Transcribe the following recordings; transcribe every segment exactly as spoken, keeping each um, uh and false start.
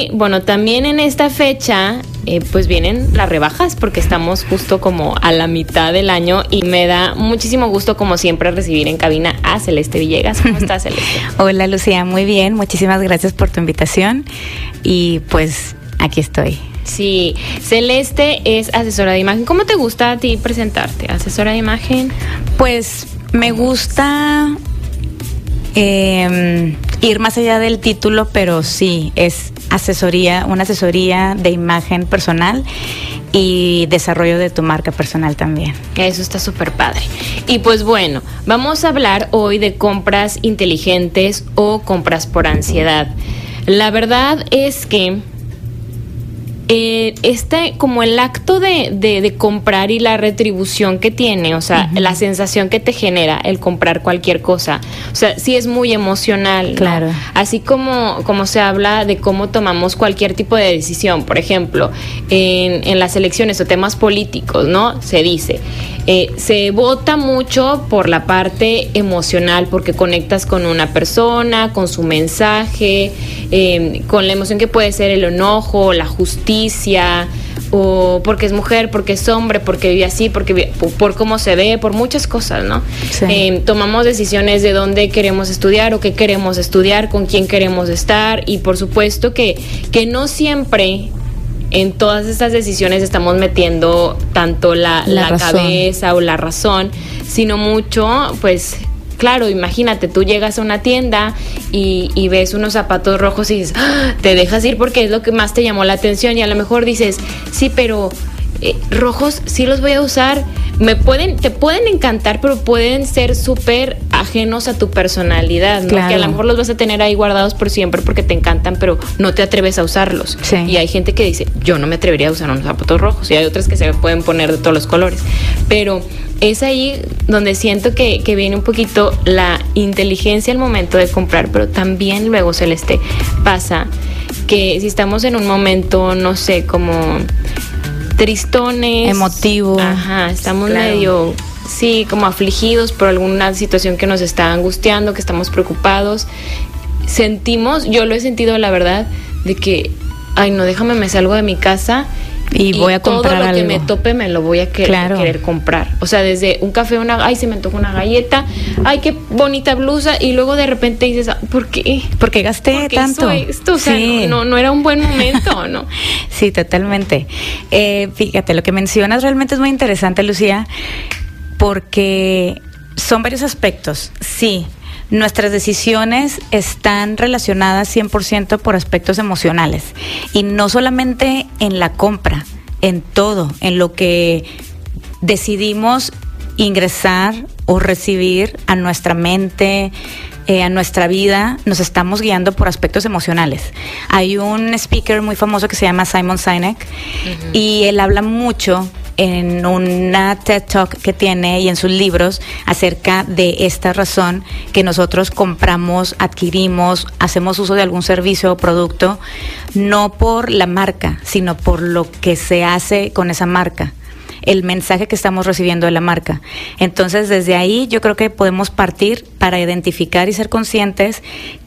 Y bueno, también en esta fecha eh, pues vienen las rebajas, porque estamos justo como a la mitad del año, y me da muchísimo gusto como siempre recibir en cabina a Celeste Villegas. ¿Cómo estás, Celeste? Hola, Lucía, muy bien, muchísimas gracias por tu invitación y pues aquí estoy. Sí, Celeste es asesora de imagen. ¿Cómo te gusta a ti presentarte, asesora de imagen? Pues me gusta eh, ir más allá del título, pero sí, es asesoría, una asesoría de imagen personal y desarrollo de tu marca personal también. Eso está súper padre. Y pues bueno, vamos a hablar hoy de compras inteligentes o compras por ansiedad. La verdad es que Eh, este, como el acto de, de, de comprar y la retribución que tiene, o sea, uh-huh. la sensación que te genera el comprar cualquier cosa, o sea, sí es muy emocional. Claro. ¿No? Así como, como se habla de cómo tomamos cualquier tipo de decisión, por ejemplo, en, en las elecciones o temas políticos, ¿no? Se dice, eh, se vota mucho por la parte emocional, porque conectas con una persona, con su mensaje, eh, con la emoción que puede ser el enojo, la justicia, o porque es mujer, porque es hombre, porque vive así, porque vive, por, por cómo se ve, por muchas cosas, ¿no? Sí. Eh, tomamos decisiones de dónde queremos estudiar o qué queremos estudiar, con quién queremos estar, y por supuesto que, que no siempre en todas estas decisiones estamos metiendo tanto la, la, la cabeza o la razón, sino mucho, pues... Claro, imagínate, tú llegas a una tienda y, y ves unos zapatos rojos y dices, ¡ah! Te dejas ir porque es lo que más te llamó la atención, y a lo mejor dices, sí, pero eh, rojos sí los voy a usar. Me pueden, te pueden encantar, pero pueden ser súper ajenos a tu personalidad, ¿no? Claro. Que a lo mejor los vas a tener ahí guardados por siempre porque te encantan, pero no te atreves a usarlos. Sí. Y hay gente que dice, yo no me atrevería a usar unos zapatos rojos, y hay otras que se pueden poner de todos los colores. Pero es ahí donde siento que, que viene un poquito la inteligencia al momento de comprar, pero también luego, Celeste, pasa que si estamos en un momento, no sé, como... tristones, emotivo, ajá, estamos claro. medio, sí, como afligidos por alguna situación que nos está angustiando, que estamos preocupados, sentimos, yo lo he sentido, la verdad, de que, ay no, déjame, me salgo de mi casa y, y voy a comprar todo lo algo. Que me tope me lo voy a querer, claro. querer comprar, o sea, desde un café, una, ay se me antoja una galleta, ay qué bonita blusa, y luego de repente dices, ¿por qué? ¿Por qué gasté ¿Por qué tanto? Esto, o sea, sí. no, no, no era un buen momento, ¿no? Sí, totalmente. Eh, fíjate, lo que mencionas realmente es muy interesante, Lucía, porque son varios aspectos, sí. Nuestras decisiones están relacionadas cien por ciento por aspectos emocionales, y no solamente en la compra, en todo, en lo que decidimos ingresar o recibir a nuestra mente, eh, a nuestra vida, nos estamos guiando por aspectos emocionales. Hay un speaker muy famoso que se llama Simon Sinek, uh-huh. y él habla mucho en una TED Talk que tiene y en sus libros acerca de esta razón que nosotros compramos, adquirimos, hacemos uso de algún servicio o producto, no por la marca, sino por lo que se hace con esa marca, el mensaje que estamos recibiendo de la marca. Entonces, desde ahí yo creo que podemos partir para identificar y ser conscientes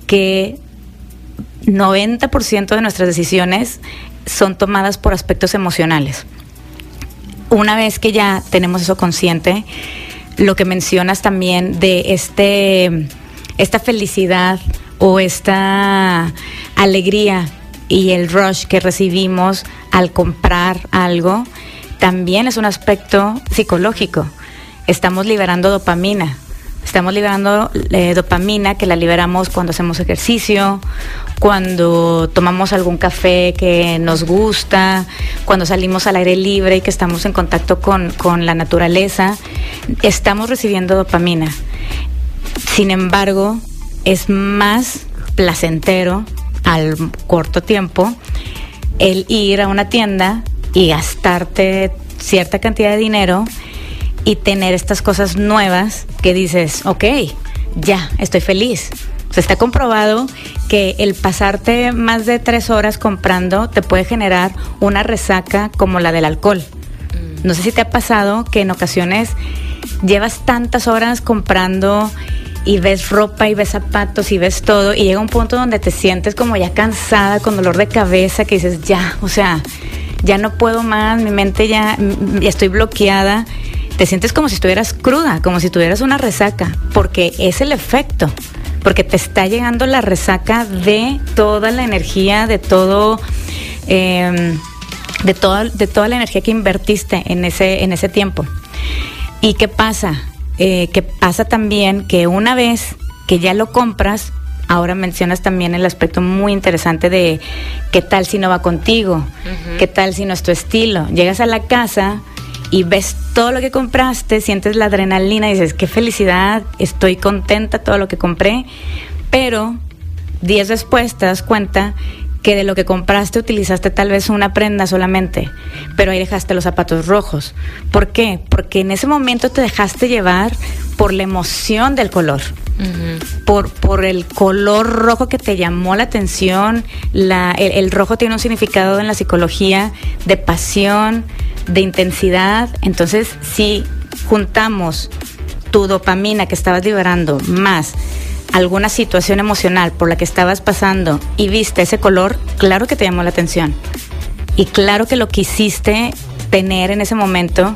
que noventa por ciento de nuestras decisiones son tomadas por aspectos emocionales. Una vez que ya tenemos eso consciente, lo que mencionas también de este, esta felicidad o esta alegría y el rush que recibimos al comprar algo, también es un aspecto psicológico. Estamos liberando dopamina. Estamos liberando eh, dopamina, que la liberamos cuando hacemos ejercicio, cuando tomamos algún café que nos gusta, cuando salimos al aire libre y que estamos en contacto con, con la naturaleza. Estamos recibiendo dopamina. Sin embargo, es más placentero al corto tiempo el ir a una tienda y gastarte cierta cantidad de dinero y tener estas cosas nuevas que dices, ok, ya, estoy feliz. O sea, está comprobado que el pasarte más de tres horas comprando te puede generar una resaca como la del alcohol. No sé si te ha pasado que en ocasiones llevas tantas horas comprando y ves ropa y ves zapatos y ves todo, y llega un punto donde te sientes como ya cansada, con dolor de cabeza, que dices ya, o sea, ya no puedo más, mi mente ya, ya estoy bloqueada. Te sientes como si estuvieras cruda, como si tuvieras una resaca, porque es el efecto, porque te está llegando la resaca de toda la energía, de todo, eh, de todo, de toda la energía que invertiste en ese, en ese tiempo. ¿Y qué pasa? Eh, que pasa también que una vez que ya lo compras, ahora mencionas también el aspecto muy interesante de qué tal si no va contigo, uh-huh. qué tal si no es tu estilo. Llegas a la casa y ves todo lo que compraste, sientes la adrenalina y dices, qué felicidad, estoy contenta, todo lo que compré, pero días después te das cuenta que de lo que compraste utilizaste tal vez una prenda solamente, pero ahí dejaste los zapatos rojos. ¿Por qué? Porque en ese momento te dejaste llevar por la emoción del color, uh-huh. por, por el color rojo que te llamó la atención. La, el, el rojo tiene un significado en la psicología de pasión, de intensidad. Entonces, si juntamos tu dopamina que estabas liberando más alguna situación emocional por la que estabas pasando y viste ese color, claro que te llamó la atención y claro que lo quisiste tener en ese momento,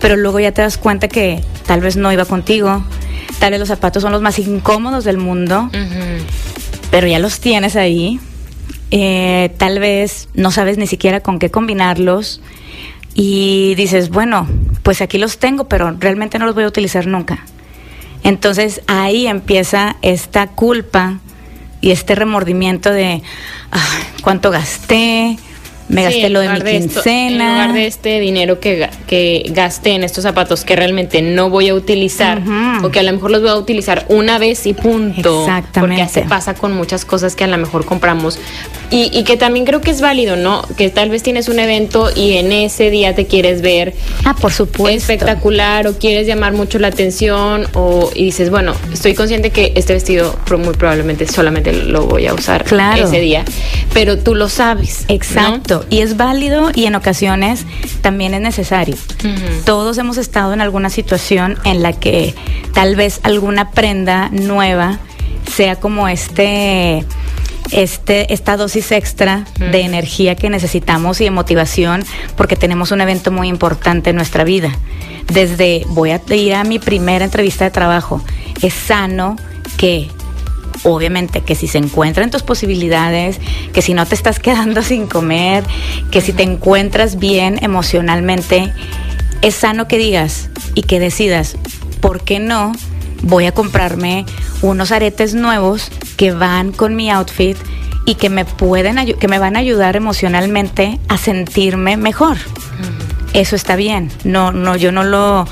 pero luego ya te das cuenta que tal vez no iba contigo, tal vez los zapatos son los más incómodos del mundo, uh-huh. pero ya los tienes ahí, eh, tal vez no sabes ni siquiera con qué combinarlos y dices, bueno, pues aquí los tengo, pero realmente no los voy a utilizar nunca. Entonces ahí empieza esta culpa y este remordimiento de ah, cuánto gasté, me sí, gasté lo de mi quincena. En lugar de este dinero que, que gasté en estos zapatos que realmente no voy a utilizar, uh-huh. o que a lo mejor los voy a utilizar una vez y punto. Exactamente. Porque así pasa con muchas cosas que a lo mejor compramos. Y, y que también creo que es válido, ¿no? Que tal vez tienes un evento y en ese día te quieres ver ah, por supuesto. espectacular o quieres llamar mucho la atención o y dices, bueno, estoy consciente que este vestido muy probablemente solamente lo voy a usar claro. ese día. Pero tú lo sabes. Exacto. ¿No? Y es válido y en ocasiones también es necesario. Uh-huh. Todos hemos estado en alguna situación en la que tal vez alguna prenda nueva sea como este... Este, esta dosis extra mm. de energía que necesitamos y de motivación porque tenemos un evento muy importante en nuestra vida. Desde voy a ir a mi primera entrevista de trabajo. Es sano que, obviamente, que si se encuentran tus posibilidades, que si no te estás quedando sin comer, que mm. si te encuentras bien emocionalmente, es sano que digas y que decidas, ¿por qué no? Voy a comprarme unos aretes nuevos que van con mi outfit y que me pueden, que me van a ayudar emocionalmente a sentirme mejor. Uh-huh. Eso está bien. No, no, yo no lo,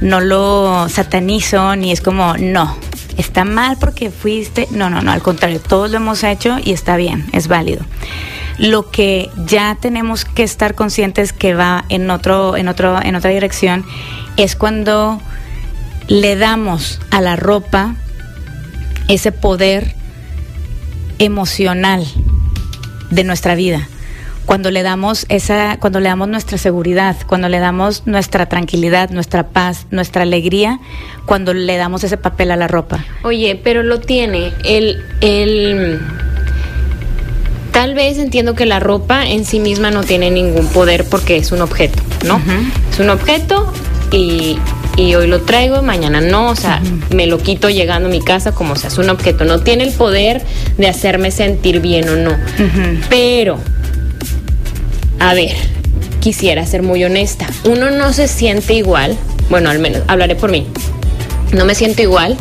no lo satanizo ni es como no. Está mal porque fuiste. No, no, no. Al contrario, todos lo hemos hecho y está bien. Es válido. Lo que ya tenemos que estar conscientes que va en otro, en otro, en otra dirección es cuando le damos a la ropa ese poder emocional de nuestra vida, cuando le damos esa, cuando le damos nuestra seguridad, cuando le damos nuestra tranquilidad, nuestra paz, nuestra alegría, cuando le damos ese papel a la ropa. Oye, pero lo tiene el el tal vez entiendo que la ropa en sí misma no tiene ningún poder porque es un objeto, ¿no? Uh-huh. Es un objeto y y hoy lo traigo, mañana no, o sea, uh-huh. me lo quito llegando a mi casa, como o sea, es un objeto, no tiene el poder de hacerme sentir bien o no. Uh-huh. Pero, a ver, quisiera ser muy honesta, uno no se siente igual, bueno, al menos, hablaré por mí, no me siento igual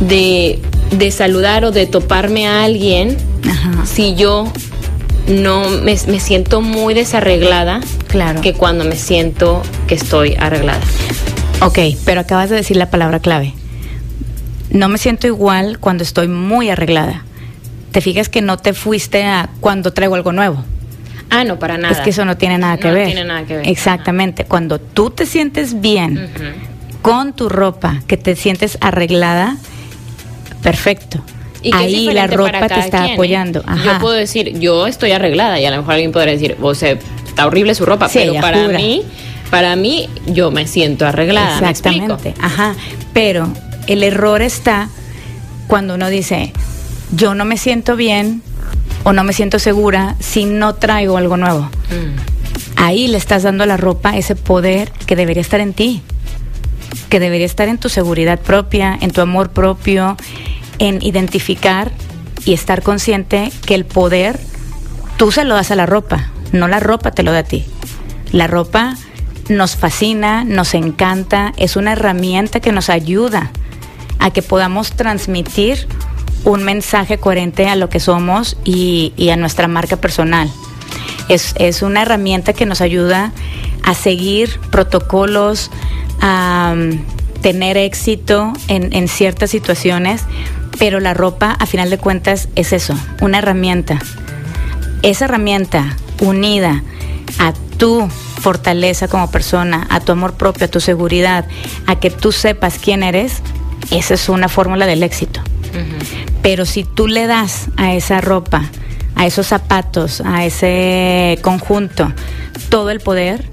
de, de saludar o de toparme a alguien uh-huh. si yo no me, me siento muy desarreglada claro. que cuando me siento que estoy arreglada. Ok, pero acabas de decir la palabra clave. No me siento igual cuando estoy muy arreglada. Te fijas que no te fuiste a cuando traigo algo nuevo. Ah, no, para nada. Es que eso no tiene nada que no ver. No tiene nada que ver. Exactamente. Nada. Cuando tú te sientes bien uh-huh. con tu ropa, que te sientes arreglada, perfecto. Ahí la ropa te está quien, apoyando. ¿Eh? Ajá. Yo puedo decir, yo estoy arreglada y a lo mejor alguien podrá decir, o sea, está horrible su ropa, sí, pero para jura. mí, para mí yo me siento arreglada. Exactamente. Ajá. Pero El error está cuando uno dice, yo no me siento bien o no me siento segura si no traigo algo nuevo. Mm. Ahí le estás dando a la ropa ese poder que debería estar en ti, que debería estar en tu seguridad propia, en tu amor propio, en identificar y estar consciente que el poder tú se lo das a la ropa, no la ropa te lo da a ti. La ropa nos fascina, nos encanta, es una herramienta que nos ayuda a que podamos transmitir un mensaje coherente a lo que somos y, y a nuestra marca personal. Es, es una herramienta que nos ayuda a seguir protocolos, a um, tener éxito en, en ciertas situaciones, pero la ropa, a final de cuentas, es eso, una herramienta. Esa herramienta unida a tu fortaleza como persona, a tu amor propio, a tu seguridad, a que tú sepas quién eres, esa es una fórmula del éxito. Uh-huh. Pero si tú le das a esa ropa, a esos zapatos, a ese conjunto, todo el poder,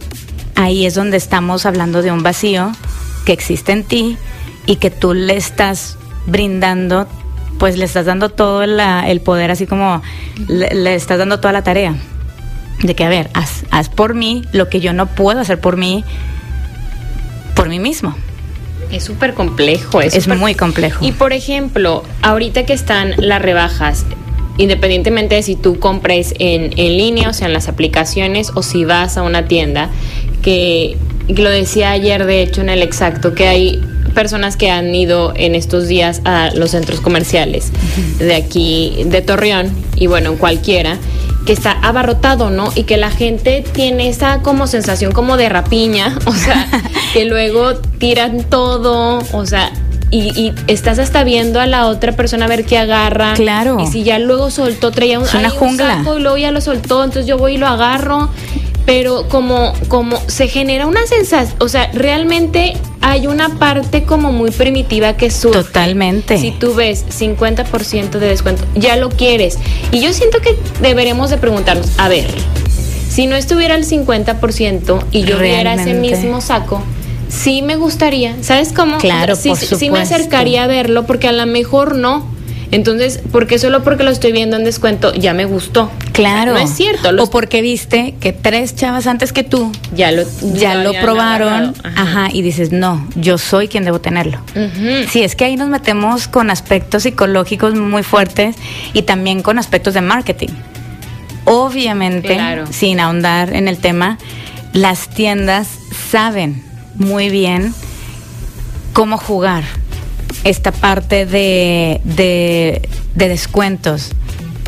ahí es donde estamos hablando de un vacío que existe en ti y que tú le estás brindando, pues le estás dando todo la, el poder, así como le, le estás dando toda la tarea. De que, a ver, haz, haz por mí lo que yo no puedo hacer por mí, por mí mismo. Es súper complejo. Es, es super... muy complejo. Y, por ejemplo, ahorita que están las rebajas, independientemente de si tú compres en, en línea, o sea, en las aplicaciones, o si vas a una tienda, que lo decía ayer, de hecho, en el Exacto, que hay personas que han ido en estos días a los centros comerciales de aquí, de Torreón, y bueno, cualquiera, que está abarrotado, ¿no? Y que la gente tiene esa como sensación como de rapiña, o sea, que luego tiran todo, o sea, y, y estás hasta viendo a la otra persona a ver qué agarra. Claro. Y si ya luego soltó, traía un, una jungla. Un saco y luego ya lo soltó, entonces yo voy y lo agarro. Pero como, como se genera una sensación, o sea, realmente hay una parte como muy primitiva que surge. Totalmente. Si tú ves cincuenta por ciento de descuento, ya lo quieres. Y yo siento que deberemos de preguntarnos, a ver, si no estuviera el cincuenta por ciento y yo viera ese mismo saco, sí me gustaría, ¿sabes cómo? Claro, sí, por supuesto. Sí me acercaría a verlo, porque a lo mejor no. Entonces, porque solo porque lo estoy viendo en descuento ya me gustó. Claro. No es cierto. Los... O porque viste que tres chavas antes que tú ya lo, ya lo probaron. Ajá. Ajá, y dices, no, yo soy quien debo tenerlo. Uh-huh. Sí, es que ahí nos metemos con aspectos psicológicos muy fuertes y también con aspectos de marketing. Obviamente, claro, sin ahondar en el tema, las tiendas saben muy bien cómo jugar esta parte de, de, de descuentos.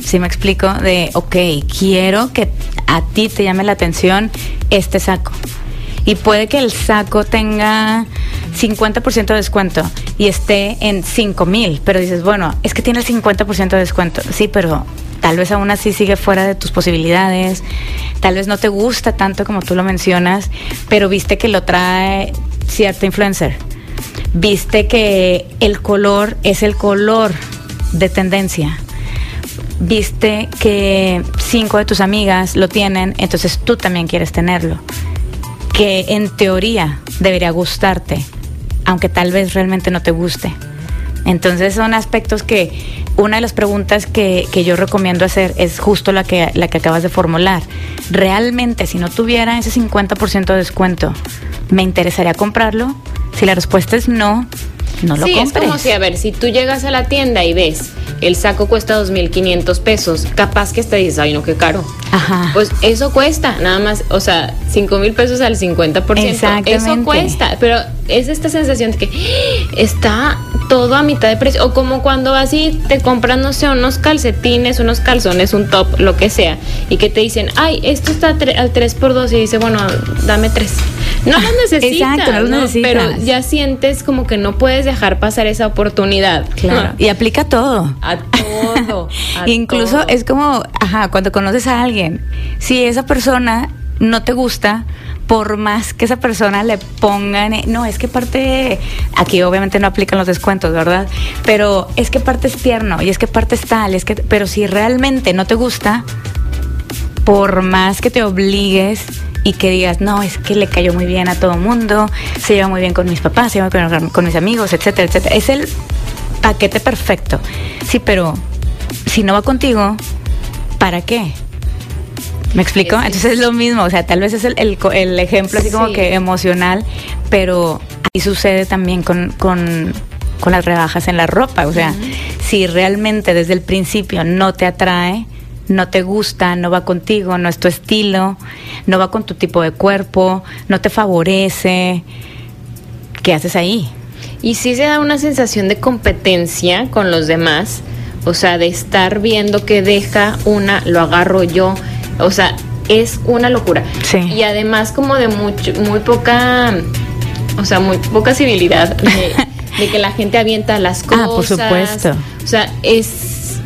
¿Sí me explico? De, ok, quiero que a ti te llame la atención este saco. Y puede que el saco tenga cincuenta por ciento de descuento y esté en cinco mil, pero dices, bueno, es que tiene el cincuenta por ciento de descuento. Sí, pero tal vez aún así sigue fuera de tus posibilidades, tal vez no te gusta tanto como tú lo mencionas, pero viste que lo trae cierta influencer. Viste que el color es el color de tendencia. Viste que cinco de tus amigas lo tienen, entonces tú también quieres tenerlo. Que en teoría debería gustarte, aunque tal vez realmente no te guste. Entonces son aspectos que, una de las preguntas que, que yo recomiendo hacer es justo la que, la que acabas de formular. Realmente, si no tuviera ese cincuenta por ciento de descuento, ¿me interesaría comprarlo? Si la respuesta es no, no lo sí, compres. Sí, es como si, a ver, si tú llegas a la tienda y ves, el saco cuesta dos mil quinientos pesos, capaz que te dices, ay no, qué caro. Ajá. Pues eso cuesta, nada más, o sea, cinco mil pesos al cincuenta por ciento. Exactamente. Eso cuesta, pero es esta sensación de que está todo a mitad de precio. O como cuando vas y te compras, no sé, unos calcetines, unos calzones, un top, lo que sea, y que te dicen, ay, esto está al tres por dos, y dice, bueno, dame tres. No los necesitas. Exacto, no los necesitas. Pero ya sientes como que no puedes dejar pasar esa oportunidad. Claro. Y aplica todo. A todo. A Incluso todo. Es como, ajá, cuando conoces a alguien, si esa persona no te gusta, por más que esa persona le pongan, no, es que parte, aquí obviamente no aplican los descuentos, ¿verdad? Pero es que parte es tierno, y es que parte es tal, es que, pero si realmente no te gusta, por más que te obligues y que digas, no, es que le cayó muy bien a todo mundo, se lleva muy bien con mis papás, se lleva muy bien con mis amigos, etcétera, etcétera. Es el paquete perfecto. Sí, pero si no va contigo, ¿para qué? ¿Me explico? Sí, sí. Entonces es lo mismo, o sea, tal vez es el, el, el ejemplo así como sí. que emocional, pero ahí sucede también con, con, con las rebajas en la ropa, o sea, uh-huh. si realmente desde el principio no te atrae, no te gusta, no va contigo, no es tu estilo, no va con tu tipo de cuerpo, no te favorece, ¿qué haces ahí? Y sí se da una sensación de competencia con los demás, o sea, de estar viendo que deja una, lo agarro yo, o sea, es una locura. Sí. Y además como de mucho, muy poca, o sea, muy poca civilidad de, de que la gente avienta las cosas. Ah, por supuesto. O sea, es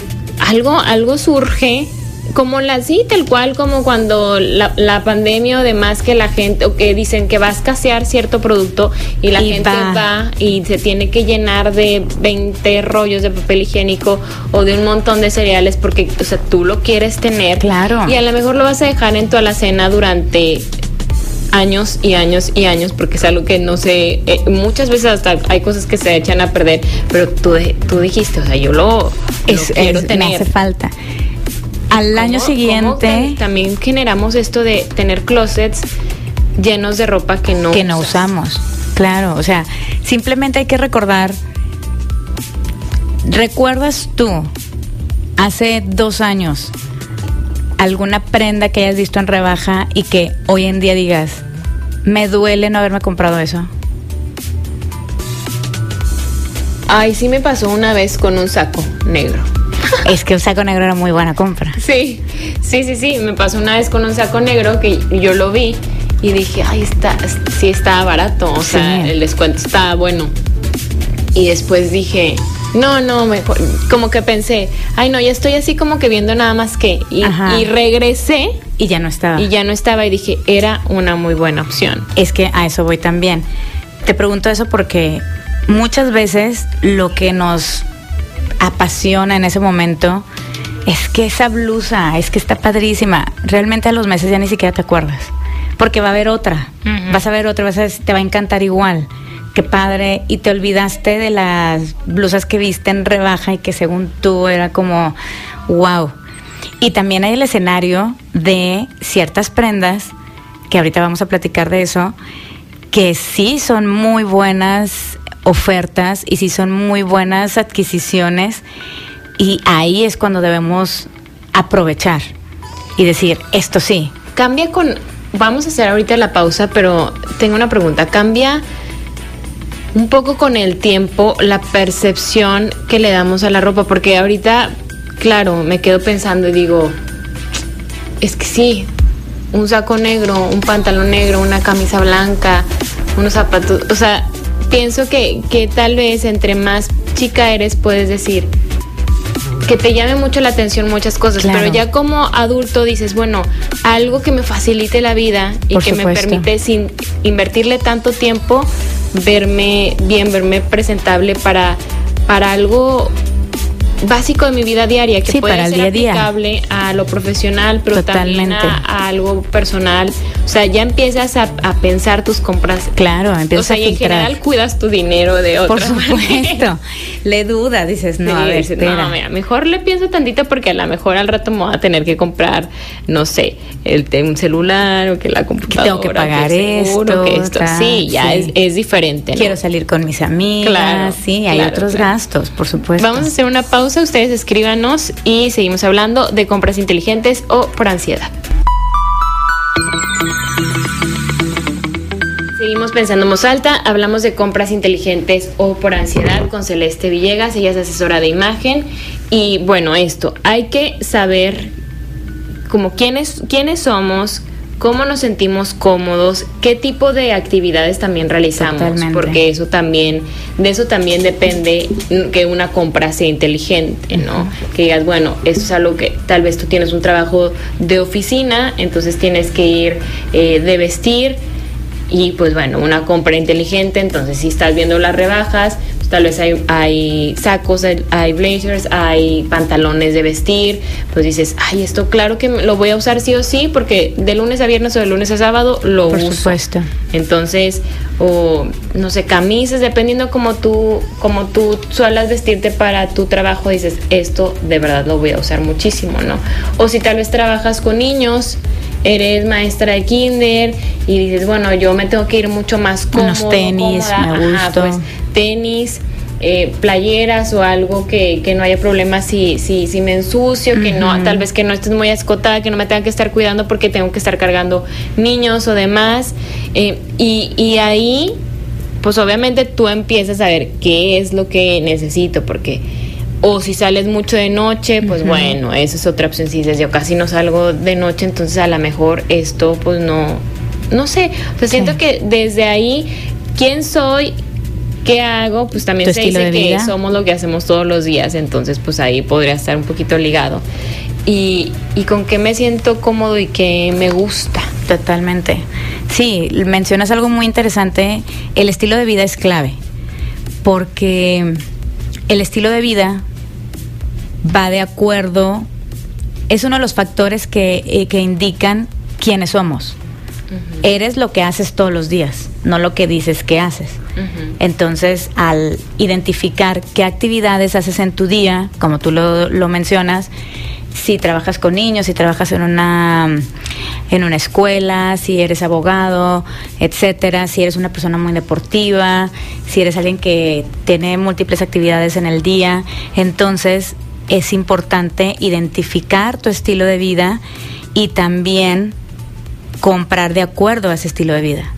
algo, algo surge como la, sí, tal cual como cuando la, la pandemia o demás, que la gente, o que dicen que va a escasear cierto producto y la y gente va. va y se tiene que llenar de veinte rollos de papel higiénico o de un montón de cereales porque, o sea, tú lo quieres tener. Claro. Y a lo mejor lo vas a dejar en tu alacena durante años y años y años, porque es algo que no sé, eh, muchas veces hasta hay cosas que se echan a perder, pero tú, tú dijiste, o sea, yo lo, es, lo quiero es, tener. Me hace falta. Al año siguiente también generamos esto de tener closets llenos de ropa que no, que no usamos. Claro, o sea, simplemente hay que recordar. ¿Recuerdas tú hace dos años alguna prenda que hayas visto en rebaja y que hoy en día digas, me duele no haberme comprado eso? Ay, sí me pasó una vez con un saco negro. Es que un saco negro era muy buena compra. Sí, sí, sí, sí. Me pasó una vez con un saco negro que yo lo vi y dije, ay, está, sí estaba barato, o sí. sea, el descuento estaba bueno. Y después dije, no, no, mejor, como que pensé, ay, no, ya estoy así como que viendo nada más que. Y, y regresé. Y ya no estaba. Y ya no estaba y dije, era una muy buena opción. Es que a eso voy también. Te pregunto eso porque muchas veces lo que nos apasiona en ese momento es que esa blusa, es que está padrísima, realmente a los meses ya ni siquiera te acuerdas porque va a haber otra, uh-huh. vas a ver otra, vas a ver, te va a encantar igual, qué padre, y te olvidaste de las blusas que viste en rebaja y que según tú era como wow. Y también hay el escenario de ciertas prendas que ahorita vamos a platicar de eso, que sí son muy buenas ofertas y si son muy buenas adquisiciones, y ahí es cuando debemos aprovechar y decir, esto sí. Cambia con, vamos a hacer ahorita la pausa, pero tengo una pregunta, cambia un poco con el tiempo la percepción que le damos a la ropa, porque ahorita, claro, me quedo pensando y digo, es que sí, un saco negro, un pantalón negro, una camisa blanca, unos zapatos, o sea, pienso que, que tal vez entre más chica eres puedes decir que te llame mucho la atención muchas cosas, claro. Pero ya como adulto dices, bueno, algo que me facilite la vida y por que supuesto. Me permite sin invertirle tanto tiempo verme bien, verme presentable para, para algo básico de mi vida diaria, que sí, puede para ser el día aplicable día. A lo profesional, pero totalmente. También a, a algo personal. O sea, ya empiezas a, a pensar tus compras. Claro, empiezas a O sea, a y en general cuidas tu dinero de otra manera. Por supuesto. Manera. Le dudas, dices, no, sí, a ver, dices, no, mira, mejor le pienso tantito porque a lo mejor al rato me voy a tener que comprar, no sé, el un celular o que la computadora. Tengo que pagar que el seguro, esto. Que esto. Tal, sí, ya sí. Es, es diferente, ¿no? Quiero salir con mis amigas. Claro, sí, hay claro, otros claro. gastos, por supuesto. Vamos a hacer una pausa, ustedes escríbanos y seguimos hablando de compras inteligentes o por ansiedad. Seguimos pensando en voz alta, hablamos de compras inteligentes o por ansiedad con Celeste Villegas, ella es asesora de imagen. Y bueno, esto, hay que saber como quiénes, quiénes somos, cómo nos sentimos cómodos, qué tipo de actividades también realizamos. Totalmente. Porque eso también, de eso también depende que una compra sea inteligente, ¿no? Que digas, bueno, eso es algo que tal vez tú tienes un trabajo de oficina, entonces tienes que ir eh, de vestir Y pues bueno, una compra inteligente, entonces si estás viendo las rebajas, pues tal vez hay, hay sacos, hay blazers, hay pantalones de vestir, pues dices, ay, esto claro que lo voy a usar sí o sí, porque de lunes a viernes o de lunes a sábado lo uso. Por supuesto. Entonces, o no sé, camisas, dependiendo como tú, como tú suelas vestirte para tu trabajo, dices, esto de verdad lo voy a usar muchísimo, ¿no? O si tal vez trabajas con niños, eres maestra de kinder y dices, bueno, yo me tengo que ir mucho más cómodo. Unos tenis, cómoda. Me gusta. Ajá, pues, tenis, eh, playeras o algo que, que no haya problema si, si, si me ensucio, uh-huh. que no, tal vez que no estés muy escotada, que no me tenga que estar cuidando porque tengo que estar cargando niños o demás. Eh, y, y ahí, pues obviamente tú empiezas a ver qué es lo que necesito, porque... O si sales mucho de noche, pues uh-huh. bueno, eso es otra opción. Si dices, yo casi no salgo de noche, entonces a lo mejor esto, pues no, no sé. O sea, siento sí. que desde ahí, ¿quién soy? ¿Qué hago? Pues también se dice que somos lo que hacemos todos los días, entonces pues ahí podría estar un poquito ligado. Y, y con qué me siento cómodo y qué me gusta. Totalmente. Sí, mencionas algo muy interesante. El estilo de vida es clave, porque... el estilo de vida va de acuerdo, es uno de los factores que, eh, que indican quiénes somos. Uh-huh. Eres lo que haces todos los días, no lo que dices que haces. Uh-huh. Entonces, al identificar qué actividades haces en tu día, como tú lo, lo mencionas, si trabajas con niños, si trabajas en una en una escuela, si eres abogado, etcétera, si eres una persona muy deportiva, si eres alguien que tiene múltiples actividades en el día, entonces es importante identificar tu estilo de vida y también comprar de acuerdo a ese estilo de vida.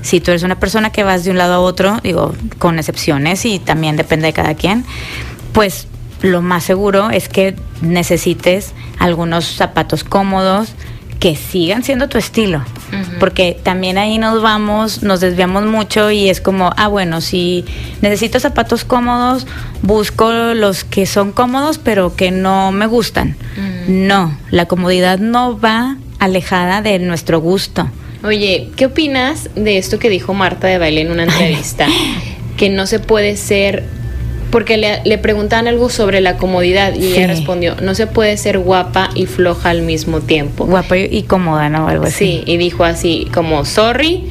Si tú eres una persona que vas de un lado a otro, digo, con excepciones y también depende de cada quien, pues lo más seguro es que necesites algunos zapatos cómodos que sigan siendo tu estilo, uh-huh. porque también ahí nos vamos, nos desviamos mucho y es como, ah, bueno, si necesito zapatos cómodos, busco los que son cómodos pero que no me gustan. Uh-huh. No, la comodidad no va alejada de nuestro gusto. Oye, ¿qué opinas de esto que dijo Marta de Baila en una entrevista? Que no se puede ser... Porque le, le preguntaban algo sobre la comodidad y sí. ella respondió, no se puede ser guapa y floja al mismo tiempo. Guapa y cómoda, ¿no? Algo así. Sí, y dijo así como, sorry,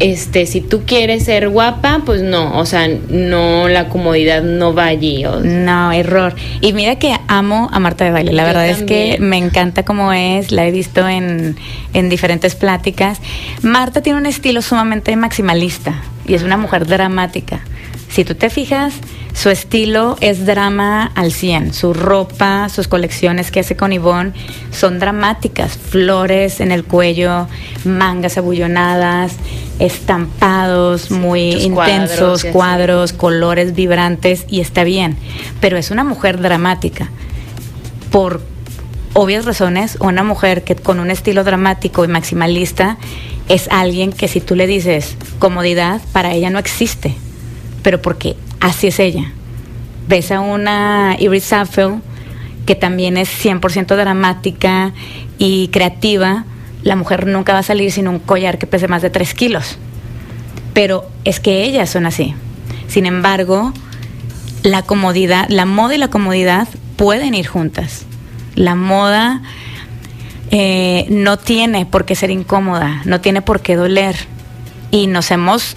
este, si tú quieres ser guapa, pues no, o sea, no, la comodidad no va allí. O sea. No, error. Y mira que amo a Marta de Baila, la Yo verdad también. Es que me encanta cómo es, la he visto en, en diferentes pláticas. Marta tiene un estilo sumamente maximalista y es una mujer dramática. Si tú te fijas, su estilo es drama al cien. Su ropa, sus colecciones que hace con Ivonne son dramáticas. Flores en el cuello, mangas abullonadas, estampados sí, muy intensos, cuadros, cuadros, colores vibrantes, y está bien. Pero es una mujer dramática. Por obvias razones, una mujer que con un estilo dramático y maximalista es alguien que si tú le dices comodidad, para ella no existe. Pero porque así es ella. Ves a una Iris Saffel, que también es cien por ciento dramática y creativa, la mujer nunca va a salir sin un collar que pese más de tres kilos. Pero es que ellas son así. Sin embargo, la comodidad, la moda y la comodidad pueden ir juntas. La moda eh, no tiene por qué ser incómoda, no tiene por qué doler. Y nos hemos...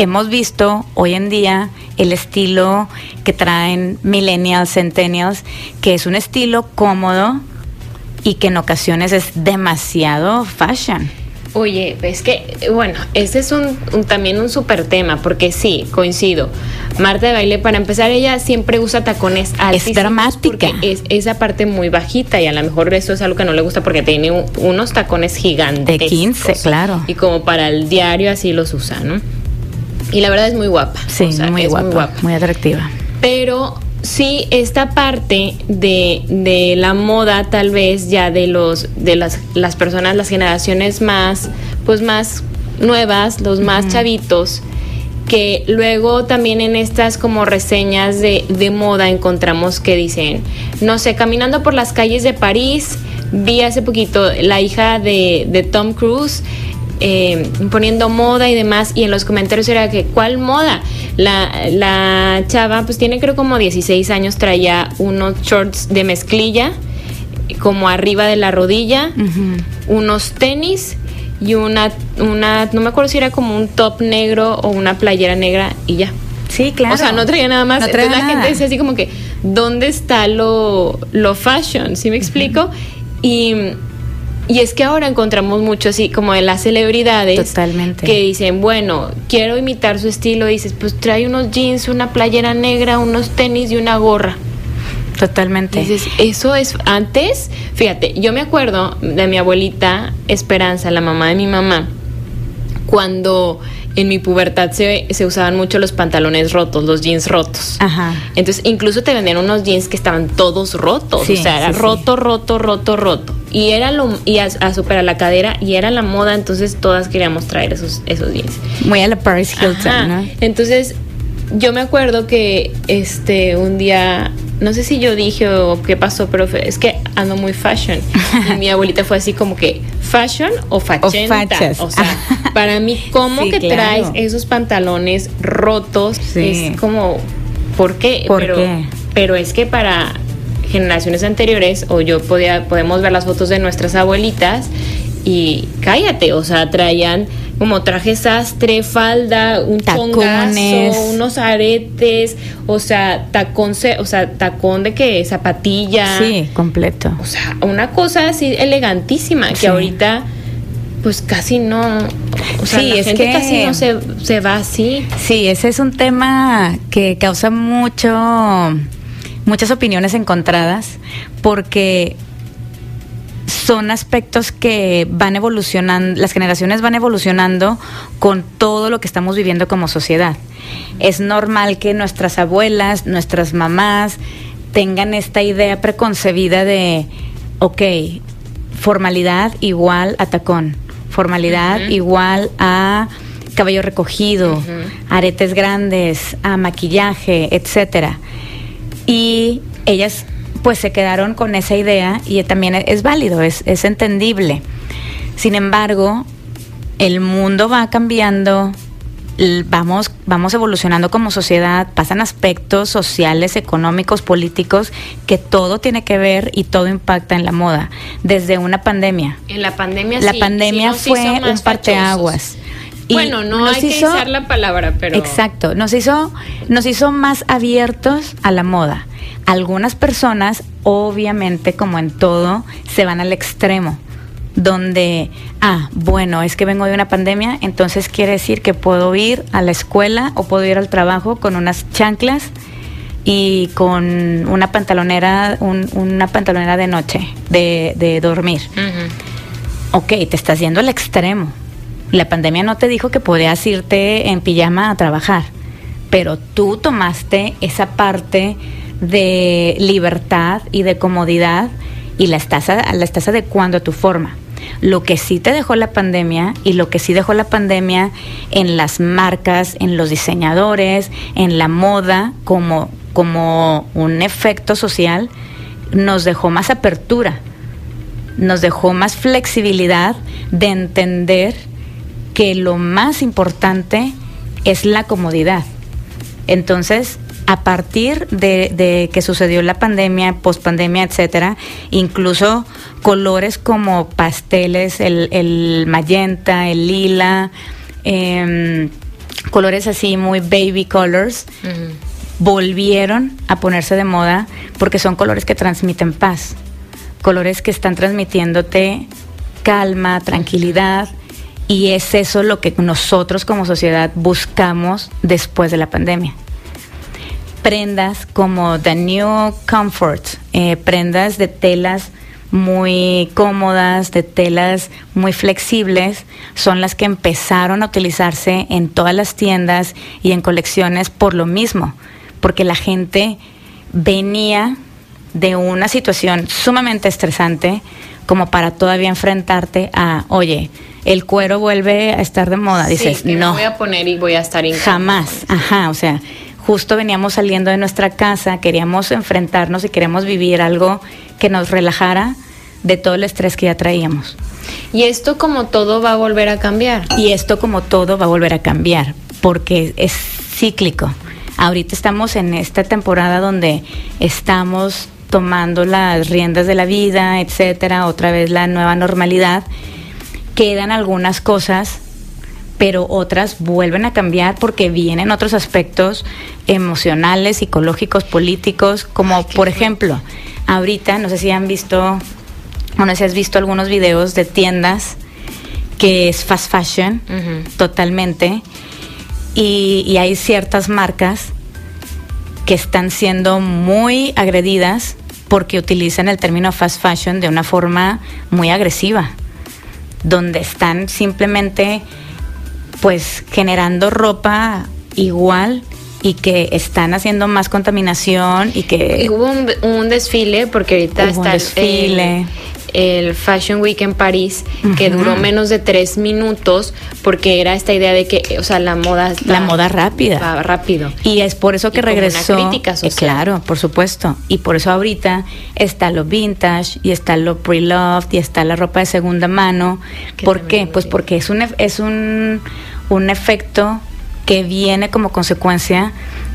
Hemos visto hoy en día el estilo que traen millennials, centennials, que es un estilo cómodo y que en ocasiones es demasiado fashion. Oye, es que, bueno, este es un, un también un súper tema, porque sí, coincido. Marta de Baile, para empezar, ella siempre usa tacones altísimos. Es dramática. Porque es esa parte muy bajita y a lo mejor eso es algo que no le gusta porque tiene un, unos tacones gigantes. De quince, claro. Y como para el diario así los usa, ¿no? Y la verdad es muy guapa. Sí, o sea, muy, guapa, muy guapa, muy atractiva. Pero sí, esta parte de, de la moda, tal vez ya de los de las, las personas, las generaciones más, pues más nuevas, los más uh-huh. chavitos, que luego también en estas como reseñas de, de moda encontramos que dicen, no sé, caminando por las calles de París, vi hace poquito la hija de, de Tom Cruise eh, poniendo moda y demás, y en los comentarios era que ¿cuál moda? La, la chava pues tiene creo como dieciséis años, traía unos shorts de mezclilla como arriba de la rodilla, uh-huh. unos tenis y una, una, no me acuerdo si era como un top negro o una playera negra y ya. Sí, claro. O sea, no traía nada más. No traía Entonces, nada. La gente decía así como que, ¿dónde está lo, lo fashion? ¿Sí me explico? Uh-huh. Y, y es que ahora encontramos mucho así como de las celebridades. Totalmente. Que dicen, bueno, quiero imitar su estilo. Y dices, pues trae unos jeans, una playera negra, unos tenis y una gorra. Totalmente. Dices, eso es antes. Fíjate, yo me acuerdo de mi abuelita Esperanza, la mamá de mi mamá, cuando en mi pubertad se, se usaban mucho los pantalones rotos, los jeans rotos. Ajá. Entonces, incluso te vendían unos jeans que estaban todos rotos. Sí, o sea, era sí, roto, sí. roto, roto, roto. Y era lo, y a, a superar la cadera, y era la moda, entonces todas queríamos traer esos, esos jeans. Muy a la Paris Hilton, Ajá. ¿no? Entonces, yo me acuerdo que este un día, no sé si yo dije o qué pasó, pero es que ando muy fashion. Y mi abuelita fue así como que, ¿fashion o fachenta? O, o sea, para mí, ¿cómo sí, que claro. traes esos pantalones rotos? Sí. Es como, ¿por qué? ¿Por pero, qué? Pero es que para generaciones anteriores, o yo podía, podemos ver las fotos de nuestras abuelitas, y cállate, o sea, traían como traje sastre, falda, un tacones, congazo, unos aretes, o sea, tacón, o sea, tacón de que zapatilla. Sí, completo. O sea, una cosa así elegantísima que sí. ahorita pues casi no, o sea, sí, la es gente que casi no se se va así. Sí, ese es un tema que causa mucho muchas opiniones encontradas, porque son aspectos que van evolucionando, las generaciones van evolucionando con todo lo que estamos viviendo como sociedad. Es normal que nuestras abuelas, nuestras mamás tengan esta idea preconcebida de, ok, formalidad igual a tacón, formalidad uh-huh. igual a cabello recogido, uh-huh. aretes grandes, a maquillaje, etcétera. Y ellas pues se quedaron con esa idea, y también es válido, es, es entendible. Sin embargo, el mundo va cambiando, vamos, vamos evolucionando como sociedad, pasan aspectos sociales, económicos, políticos, que todo tiene que ver y todo impacta en la moda. Desde una pandemia. En la pandemia La sí, pandemia sí fue un parteaguas. Y bueno, no hay hizo, que usar la palabra, pero... Exacto, nos hizo, nos hizo más abiertos a la moda. Algunas personas, obviamente, como en todo, se van al extremo, donde, ah, bueno, es que vengo de una pandemia, entonces quiere decir que puedo ir a la escuela o puedo ir al trabajo con unas chanclas y con una pantalonera, un, una pantalonera de noche, de, de dormir. Uh-huh. Ok, te estás yendo al extremo. La pandemia no te dijo que podías irte en pijama a trabajar, pero tú tomaste esa parte de libertad y de comodidad y la estás, la estás adecuando a tu forma. Lo que sí te dejó la pandemia, y lo que sí dejó la pandemia en las marcas, en los diseñadores, en la moda, como, como un efecto social, nos dejó más apertura, nos dejó más flexibilidad de entender que lo más importante es la comodidad. Entonces, a partir de, de que sucedió la pandemia, pospandemia, etcétera, incluso colores como pasteles, el, el magenta, el lila, eh, colores así muy baby colors, uh-huh. volvieron a ponerse de moda, porque son colores que transmiten paz, colores que están transmitiéndote calma, tranquilidad. Y es eso lo que nosotros como sociedad buscamos después de la pandemia. Prendas como The New Comfort, eh, prendas de telas muy cómodas, de telas muy flexibles, son las que empezaron a utilizarse en todas las tiendas y en colecciones por lo mismo, porque la gente venía de una situación sumamente estresante como para todavía enfrentarte a, oye, el cuero vuelve a estar de moda. Dices, sí, no. Me voy a poner y voy a estar en jamás. Ajá, o sea, justo veníamos saliendo de nuestra casa, queríamos enfrentarnos y queríamos vivir algo que nos relajara de todo el estrés que ya traíamos. Y esto como todo va a volver a cambiar. Y esto como todo va a volver a cambiar, porque es cíclico. Ahorita estamos en esta temporada donde estamos tomando las riendas de la vida, etcétera, otra vez la nueva normalidad. Quedan algunas cosas, pero otras vuelven a cambiar porque vienen otros aspectos emocionales, psicológicos, políticos, como por ejemplo, ahorita, no sé si han visto, o no sé si has visto algunos videos de tiendas que es fast fashion, uh-huh. totalmente, y, y hay ciertas marcas que están siendo muy agredidas porque utilizan el término fast fashion de una forma muy agresiva, donde están simplemente pues generando ropa igual y que están haciendo más contaminación y que... Y hubo un, un desfile, porque ahorita hubo está un desfile. El, el Fashion Week en París, uh-huh. que duró menos de tres minutos, porque era esta idea de que, o sea, la moda... La moda rápida. Va rápido. Y es por eso que y regresó... Una crítica social. Eh, claro, por supuesto. Y por eso ahorita está lo vintage, y está lo pre-loved, y está la ropa de segunda mano. Que ¿Por qué? Pues bien. Porque es un, es un, un efecto... que viene como consecuencia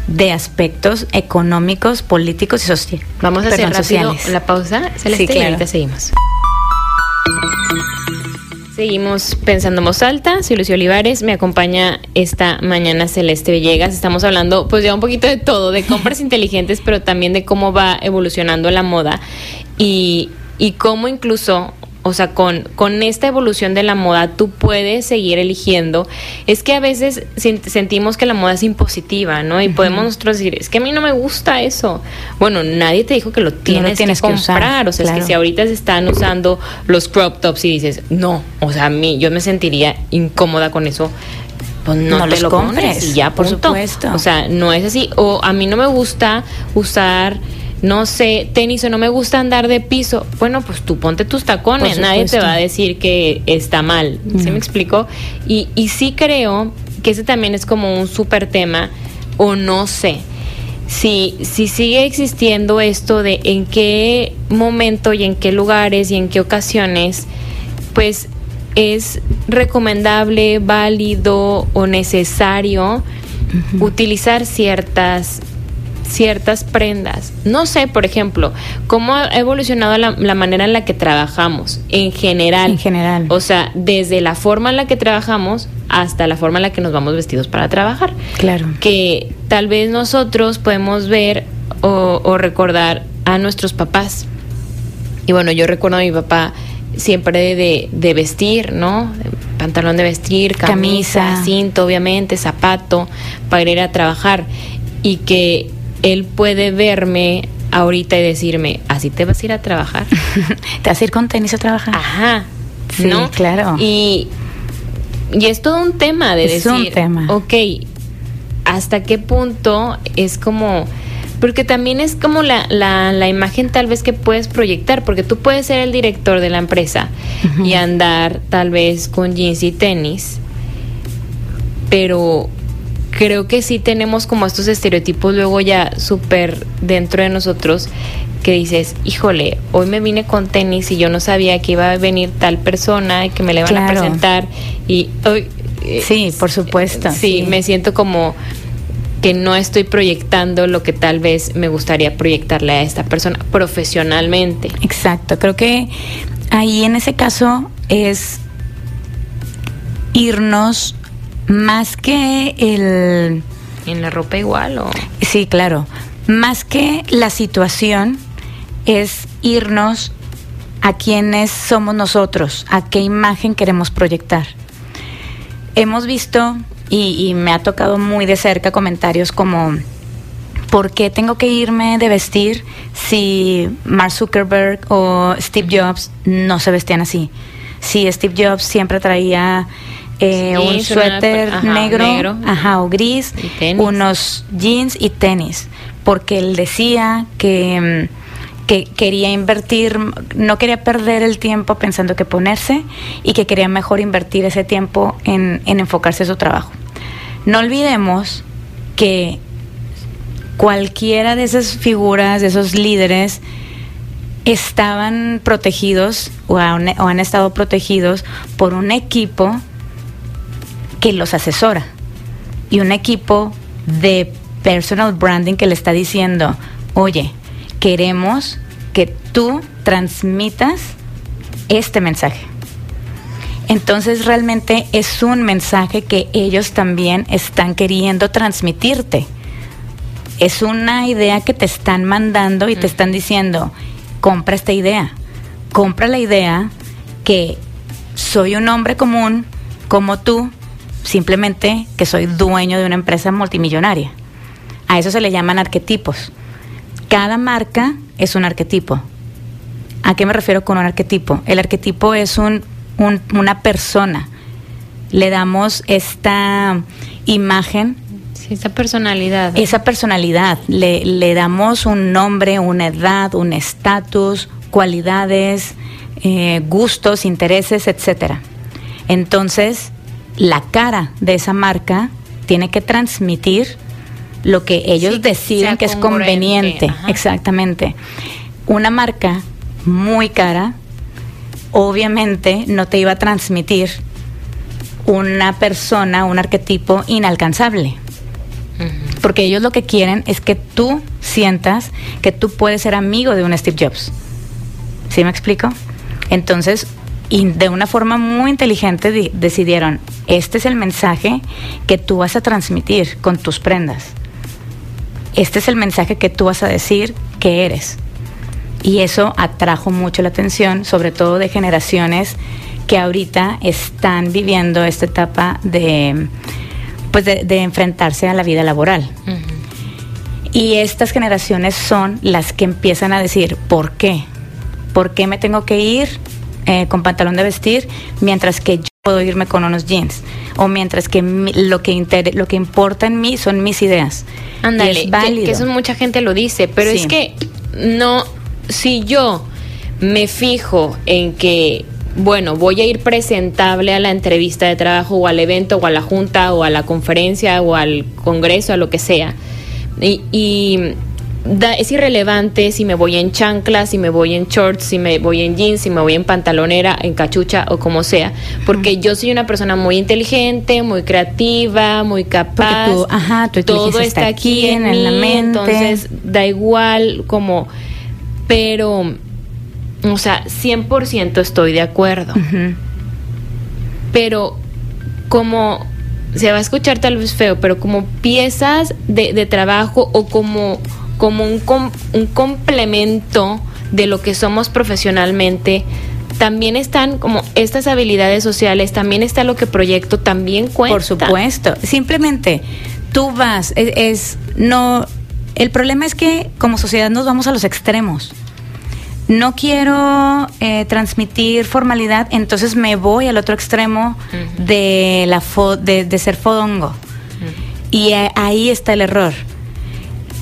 de aspectos económicos, políticos y sociales. Vamos a hacer rápido la pausa, Celeste, sí, claro. Y ahorita seguimos. Seguimos pensando en voz alta. Soy Lucio Olivares, me acompaña esta mañana Celeste Villegas. Estamos hablando pues ya un poquito de todo, de compras inteligentes, pero también de cómo va evolucionando la moda y, y cómo incluso... O sea, con, con esta evolución de la moda tú puedes seguir eligiendo. Es que a veces sentimos que la moda es impositiva, ¿no? Y uh-huh. podemos nosotros decir, es que a mí no me gusta eso. Bueno, nadie te dijo que lo tienes, no lo tienes que, que comprar. Que usar, o sea, claro. Es que si ahorita se están usando los crop tops y dices, no, o sea, a mí, yo me sentiría incómoda con eso. Pues no, no te los lo compres y ya, por supuesto. O sea, no es así. O a mí no me gusta usar... no sé, tenis, o no me gusta andar de piso. Bueno, pues tú ponte tus tacones, nadie te va a decir que está mal. Mm. ¿Sí me explico? Y, y sí creo que ese también es como un súper tema, o no sé. Si, si sigue existiendo esto de en qué momento y en qué lugares y en qué ocasiones, pues es recomendable, válido o necesario uh-huh. utilizar ciertas... ciertas prendas. No sé, por ejemplo, cómo ha evolucionado la, la manera en la que trabajamos en general. En general. O sea, desde la forma en la que trabajamos hasta la forma en la que nos vamos vestidos para trabajar. Claro. Que tal vez nosotros podemos ver o, o recordar a nuestros papás. Y bueno, yo recuerdo a mi papá siempre de, de vestir, ¿no? Pantalón de vestir, camisa, camisa, cinto, obviamente, zapato, para ir a trabajar. Y que él puede verme ahorita y decirme, así te vas a ir a trabajar. Te vas a ir con tenis a trabajar. Ajá. Sí, ¿no? Claro. Y, y es todo un tema de es decir, un tema. Ok, ¿hasta qué punto es como...? Porque también es como la, la, la imagen tal vez que puedes proyectar, porque tú puedes ser el director de la empresa uh-huh. y andar tal vez con jeans y tenis, pero... Creo que sí tenemos como estos estereotipos luego ya súper dentro de nosotros que dices, híjole, hoy me vine con tenis y yo no sabía que iba a venir tal persona y que me le van claro. a presentar. Y hoy sí, eh, por supuesto. Sí, sí, me siento como que no estoy proyectando lo que tal vez me gustaría proyectarle a esta persona profesionalmente. Exacto, creo que ahí en ese caso es irnos... Más que el... ¿En la ropa igual o...? Sí, claro. Más que la situación es irnos a quiénes somos nosotros, a qué imagen queremos proyectar. Hemos visto, y, y me ha tocado muy de cerca comentarios como... ¿Por qué tengo que irme de vestir si Mark Zuckerberg o Steve Jobs no se vestían así? Si Steve Jobs siempre traía... Eh, sí, un suéter una, ajá, negro, negro ajá, o gris, unos jeans y tenis, porque él decía que, que quería invertir, no quería perder el tiempo pensando qué ponerse y que quería mejor invertir ese tiempo en, en enfocarse en su trabajo. No olvidemos que cualquiera de esas figuras, de esos líderes, estaban protegidos o han, o han estado protegidos por un equipo que los asesora y un equipo de personal branding que le está diciendo, oye, queremos que tú transmitas este mensaje. Entonces realmente es un mensaje que ellos también están queriendo transmitirte. Es una idea que te están mandando y mm. te están diciendo, compra esta idea, compra la idea que soy un hombre común como tú, simplemente que soy dueño de una empresa multimillonaria. A eso se le llaman arquetipos. Cada marca es un arquetipo. ¿A qué me refiero con un arquetipo? El arquetipo es un, un, una persona. Le damos esta imagen. Sí, esa personalidad. ¿Eh? Esa personalidad. Le, le damos un nombre, una edad, un estatus, cualidades, eh, gustos, intereses, etcétera. Entonces, la cara de esa marca tiene que transmitir lo que ellos sí, deciden que es conveniente. Ajá. Exactamente. Una marca muy cara, obviamente no te iba a transmitir una persona, un arquetipo inalcanzable. Uh-huh. Porque ellos lo que quieren es que tú sientas que tú puedes ser amigo de un Steve Jobs. ¿Sí me explico? Entonces, y de una forma muy inteligente di- decidieron, este es el mensaje que tú vas a transmitir con tus prendas. Este es el mensaje que tú vas a decir que eres. Y eso atrajo mucho la atención, sobre todo de generaciones que ahorita están viviendo esta etapa de, pues de, de enfrentarse a la vida laboral. Uh-huh. Y estas generaciones son las que empiezan a decir, ¿por qué? ¿Por qué me tengo que ir eh, con pantalón de vestir mientras que yo puedo irme con unos jeans? O mientras que mi, lo que inter, lo que importa en mí son mis ideas. Ándale, que, que eso mucha gente lo dice, pero sí. Es que no... Si yo me fijo en que, bueno, voy a ir presentable a la entrevista de trabajo o al evento o a la junta o a la conferencia o al congreso, a lo que sea, y, y da, es irrelevante si me voy en chanclas, si me voy en shorts, si me voy en jeans, si me voy en pantalonera, en cachucha o como sea, porque yo soy una persona muy inteligente, muy creativa, muy capaz, tú, ajá, tú todo está aquí en, en mí, la mente. Entonces da igual como... Pero, o sea, cien por ciento estoy de acuerdo. Uh-huh. Pero como, se va a escuchar tal vez feo, pero como piezas de, de trabajo o como, como un, com, un complemento de lo que somos profesionalmente, también están como estas habilidades sociales, también está lo que proyecto, también cuenta. Por supuesto. Simplemente tú vas, es, es no... El problema es que como sociedad nos vamos a los extremos. No quiero eh, transmitir formalidad, entonces me voy al otro extremo uh-huh. de, la fo- de, de ser fodongo. Uh-huh. Y eh, ahí está el error.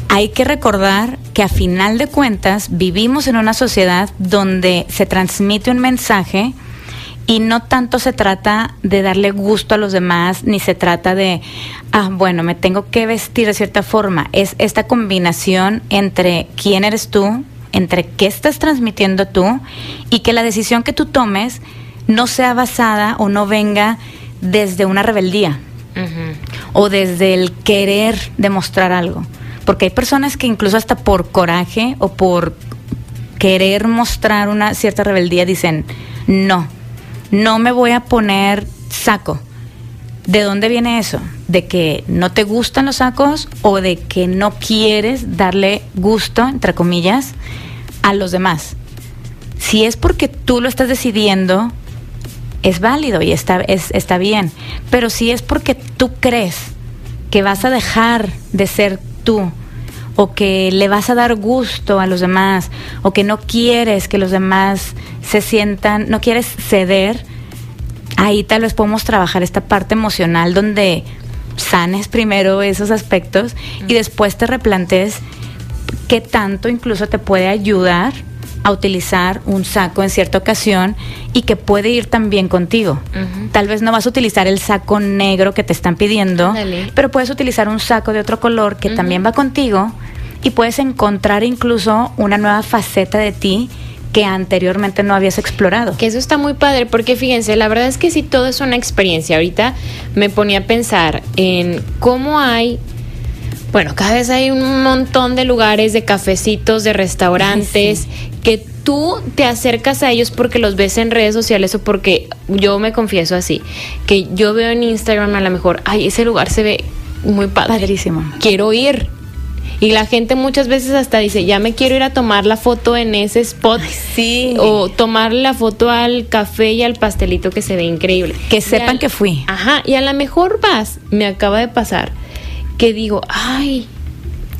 Hay que recordar que a final de cuentas vivimos en una sociedad donde se transmite un mensaje y no tanto se trata de darle gusto a los demás, ni se trata de, ah, bueno, me tengo que vestir de cierta forma. Es esta combinación entre quién eres tú, entre qué estás transmitiendo tú, y que la decisión que tú tomes no sea basada o no venga desde una rebeldía, uh-huh. o desde el querer demostrar algo. Porque hay personas que incluso hasta por coraje o por querer mostrar una cierta rebeldía dicen, no, no me voy a poner saco. ¿De dónde viene eso? ¿De que no te gustan los sacos o de que no quieres darle gusto, entre comillas, a los demás? Si es porque tú lo estás decidiendo, es válido y está, es, está bien. Pero si es porque tú crees que vas a dejar de ser tú, o que le vas a dar gusto a los demás, o que no quieres que los demás se sientan, no quieres ceder, ahí tal vez podemos trabajar esta parte emocional donde sanes primero esos aspectos y después te replantees qué tanto incluso te puede ayudar a utilizar un saco en cierta ocasión y que puede ir también contigo. Uh-huh. Tal vez no vas a utilizar el saco negro que te están pidiendo, Dale. Pero puedes utilizar un saco de otro color que uh-huh. también va contigo y puedes encontrar incluso una nueva faceta de ti que anteriormente no habías explorado. Que eso está muy padre, porque fíjense, la verdad es que sí, todo es una experiencia. Ahorita me ponía a pensar en cómo hay, bueno, cada vez hay un montón de lugares, de cafecitos, de restaurantes, ay, sí, que tú te acercas a ellos porque los ves en redes sociales, o porque, yo me confieso así, que yo veo en Instagram a lo mejor, ay, ese lugar se ve muy padre, padrísimo, quiero ir. Y la gente muchas veces hasta dice, ya me quiero ir a tomar la foto en ese spot. Sí. O tomar la foto al café y al pastelito que se ve increíble. Que sepan al, que fui. Ajá, y a lo mejor vas, me acaba de pasar, que digo, ay,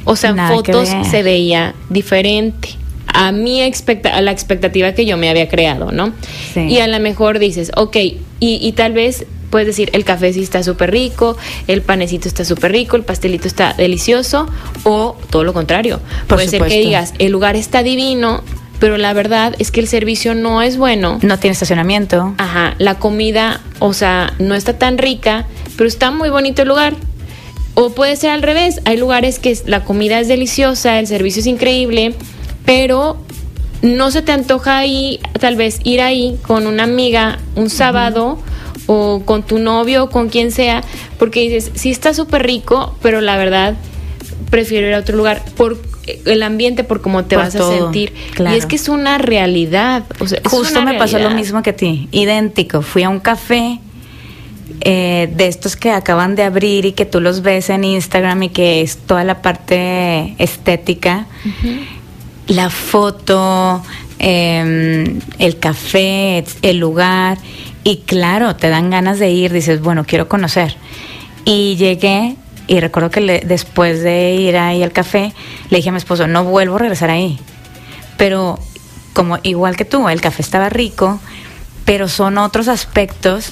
o sea, en fotos se veía diferente a mi expecta- a la expectativa que yo me había creado, ¿no? Sí. Y a lo mejor dices, ok, y, y tal vez... puedes decir, el café sí está súper rico, el panecito está súper rico, el pastelito está delicioso, o todo lo contrario. Por Puede supuesto. ser que digas, el lugar está divino, pero la verdad es que el servicio no es bueno. No tiene estacionamiento. Ajá, la comida, o sea, no está tan rica, pero está muy bonito el lugar. O puede ser al revés, hay lugares que la comida es deliciosa, el servicio es increíble, pero... no se te antoja ahí, tal vez ir ahí con una amiga un sábado, uh-huh, o con tu novio o con quien sea, porque dices, sí está súper rico, pero la verdad prefiero ir a otro lugar por el ambiente, por cómo te por vas todo. a sentir. Claro. Y es que es una realidad. O sea, Justo una me realidad. pasó lo mismo que a ti, idéntico. Fui a un café eh, de estos que acaban de abrir y que tú los ves en Instagram y que es toda la parte estética. Uh-huh. La foto, eh, el café, el lugar, y claro, te dan ganas de ir, dices, bueno, quiero conocer. Y llegué, y recuerdo que le, después de ir ahí al café, le dije a mi esposo, no vuelvo a regresar ahí. Pero, como igual que tú, el café estaba rico, pero son otros aspectos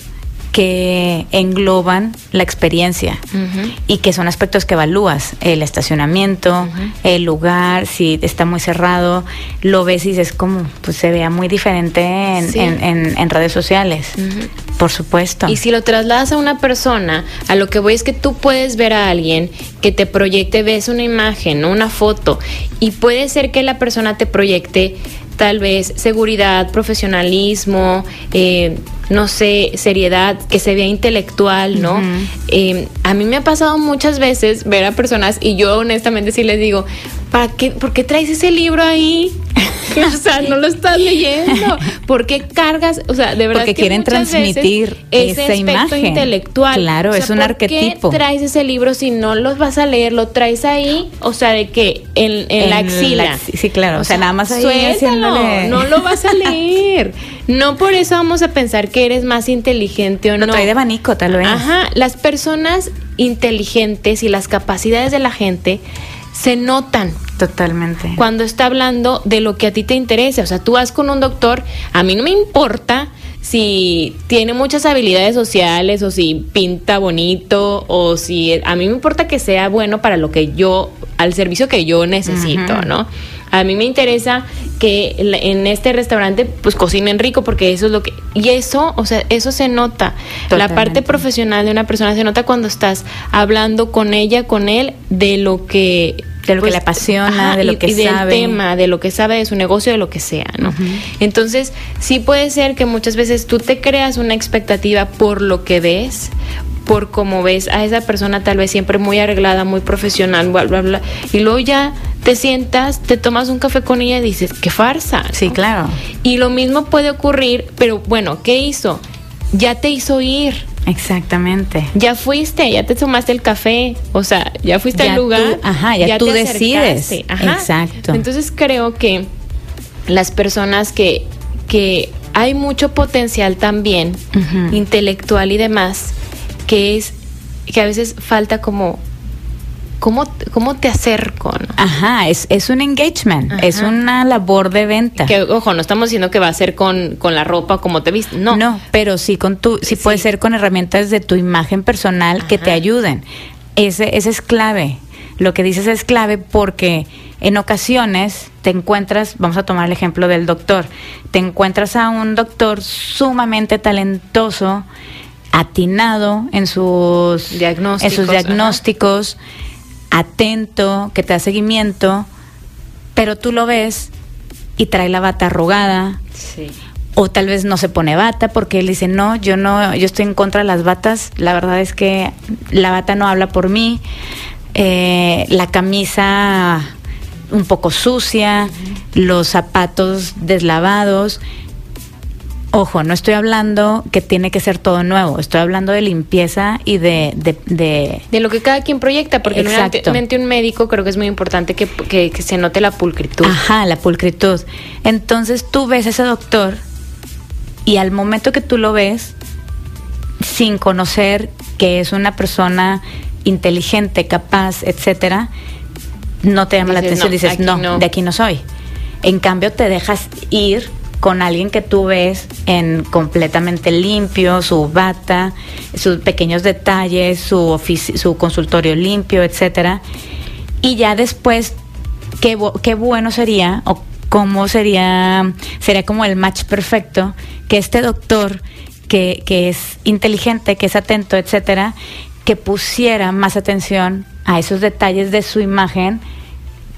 que engloban la experiencia, uh-huh, y que son aspectos que evalúas, el estacionamiento, uh-huh, el lugar, si está muy cerrado, lo ves y dices como, pues se vea muy diferente en, sí, en, en, en redes sociales, uh-huh, por supuesto. Y si lo trasladas a una persona, a lo que voy es que tú puedes ver a alguien que te proyecte, ves una imagen, ¿no?, una foto, y puede ser que la persona te proyecte tal vez seguridad, profesionalismo, eh, no sé, seriedad, que se vea intelectual, ¿no? Uh-huh. Eh, a mí me ha pasado muchas veces ver a personas, y yo honestamente sí les digo, ¿para qué, ¿por qué traes ese libro ahí? O sea, no lo estás leyendo. ¿Por qué cargas? O sea, de verdad. Porque que quieren transmitir esa ese imagen. Aspecto intelectual. Claro, o sea, es un ¿por arquetipo. ¿Por qué traes ese libro si no los vas a leer? ¿Lo traes ahí? O sea, ¿de qué? En, en, en la axila. La, sí, claro. O, o sea, sea, nada más ahí. Suéltalo, no lo vas a leer. No por eso vamos a pensar que eres más inteligente o no. Lo trae de abanico, tal vez. Ajá. Las personas inteligentes y las capacidades de la gente se notan. Totalmente. Cuando está hablando de lo que a ti te interesa. O sea, tú vas con un doctor, a mí no me importa si tiene muchas habilidades sociales o si pinta bonito o si... a mí me importa que sea bueno para lo que yo... al servicio que yo necesito, uh-huh, ¿no? A mí me interesa que en este restaurante pues cocinen rico, porque eso es lo que... y eso, o sea, eso se nota. Totalmente. La parte profesional de una persona se nota cuando estás hablando con ella, con él, de lo que... de lo pues, que le apasiona, ajá, de lo y, que y sabe. Del tema, de lo que sabe de su negocio, de lo que sea, ¿no? Uh-huh. Entonces, sí puede ser que muchas veces tú te creas una expectativa por lo que ves, por cómo ves a esa persona tal vez siempre muy arreglada, muy profesional, bla, bla, bla, y luego ya te sientas, te tomas un café con ella y dices, qué farsa, ¿no? Sí, claro. Y lo mismo puede ocurrir, pero bueno, ¿qué hizo? Ya te hizo ir. Exactamente. Ya fuiste, ya te tomaste el café, o sea, ya fuiste ya al lugar. Tú, ajá, ya, ya tú te decides. Ajá. Exacto. Entonces creo que las personas que, que hay mucho potencial también, uh-huh, intelectual y demás, que es que a veces falta como cómo cómo te acerco, ¿no? Ajá, es es un engagement, ajá, es una labor de venta. Que ojo, no estamos diciendo que va a ser con con la ropa como te viste, no. No, pero sí con tu sí, sí. puede ser con herramientas de tu imagen personal, ajá, que te ayuden. Ese ese es clave. Lo que dices es clave porque en ocasiones te encuentras, vamos a tomar el ejemplo del doctor, te encuentras a un doctor sumamente talentoso, atinado en sus diagnósticos, en sus diagnósticos, ajá, atento, que te da seguimiento, pero tú lo ves y trae la bata arrugada. Sí. O tal vez no se pone bata porque él dice, no, yo no, yo estoy en contra de las batas. La verdad es que la bata no habla por mí. Eh, la camisa un poco sucia, uh-huh. Los zapatos deslavados. Ojo, no estoy hablando que tiene que ser todo nuevo, estoy hablando de limpieza y de... De, de... de lo que cada quien proyecta, porque realmente un médico creo que es muy importante que, que, que se note la pulcritud. Ajá, la pulcritud. Entonces tú ves a ese doctor y al momento que tú lo ves, sin conocer que es una persona inteligente, capaz, etcétera, no te llama Entonces, la atención, no, dices, no, no, de aquí no soy. En cambio te dejas ir con alguien que tú ves en completamente limpio, su bata, sus pequeños detalles, su ofici- su consultorio limpio, etcétera. Y ya después, qué, bo- qué bueno sería, o cómo sería, sería como el match perfecto, que este doctor, que, que es inteligente, que es atento, etcétera, que pusiera más atención a esos detalles de su imagen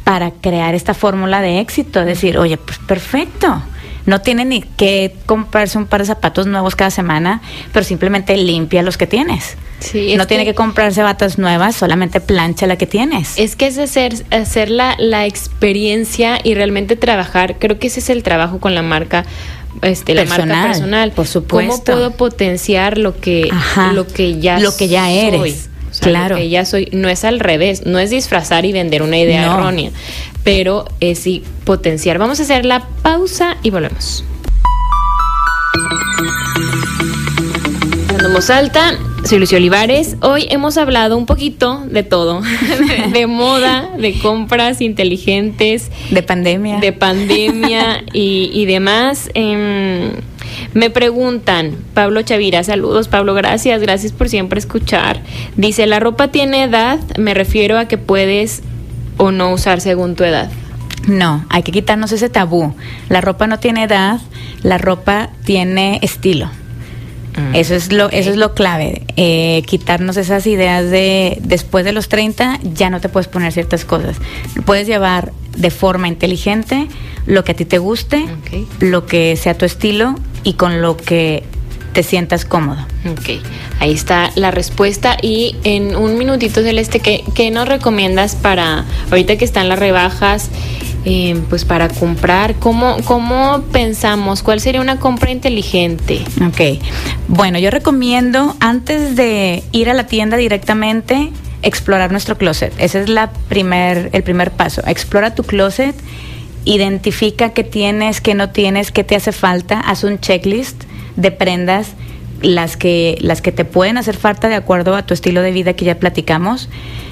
para crear esta fórmula de éxito. Decir, oye, pues perfecto. No tiene ni que comprarse un par de zapatos nuevos cada semana, pero simplemente limpia los que tienes. Sí, no tiene que, que comprarse batas nuevas, solamente plancha la que tienes. Es que es hacer, hacer la, la experiencia y realmente trabajar. Creo que ese es el trabajo con la marca este personal, la marca personal. Por supuesto. ¿Cómo puedo potenciar lo que, Ajá, lo que ya lo que ya eres? Soy. O sea, claro. Lo que ya soy. No es al revés, no es disfrazar y vender una idea no. errónea. Pero es eh, sí, potenciar. Vamos a hacer la pausa y volvemos. Andamos alta. Soy Lucio Olivares. Hoy hemos hablado un poquito de todo, de, de moda, de compras inteligentes, de pandemia, de pandemia y, y demás. Eh, me preguntan, Pablo Chavira, saludos Pablo, gracias, gracias por siempre escuchar. Dice, la ropa tiene edad, me refiero a que puedes o no usar según tu edad. No, hay que quitarnos ese tabú. La ropa no tiene edad, la ropa tiene estilo. Mm. Eso es lo, okay. eso es lo clave. Eh, quitarnos esas ideas de después de los treinta ya no te puedes poner ciertas cosas. Puedes llevar de forma inteligente lo que a ti te guste, okay. lo que sea tu estilo y con lo que te sientas cómodo. Ok, ahí está la respuesta. Y en un minutito, Celeste, ¿qué, qué nos recomiendas para ahorita que están las rebajas, eh, pues para comprar? ¿Cómo, cómo pensamos? ¿Cuál sería una compra inteligente? Ok, bueno, yo recomiendo antes de ir a la tienda directamente, explorar nuestro closet. Ese es la primer, el primer paso. Explora tu closet, identifica qué tienes, qué no tienes, qué te hace falta, haz un checklist de prendas, las que las que te pueden hacer falta de acuerdo a tu estilo de vida que ya platicamos.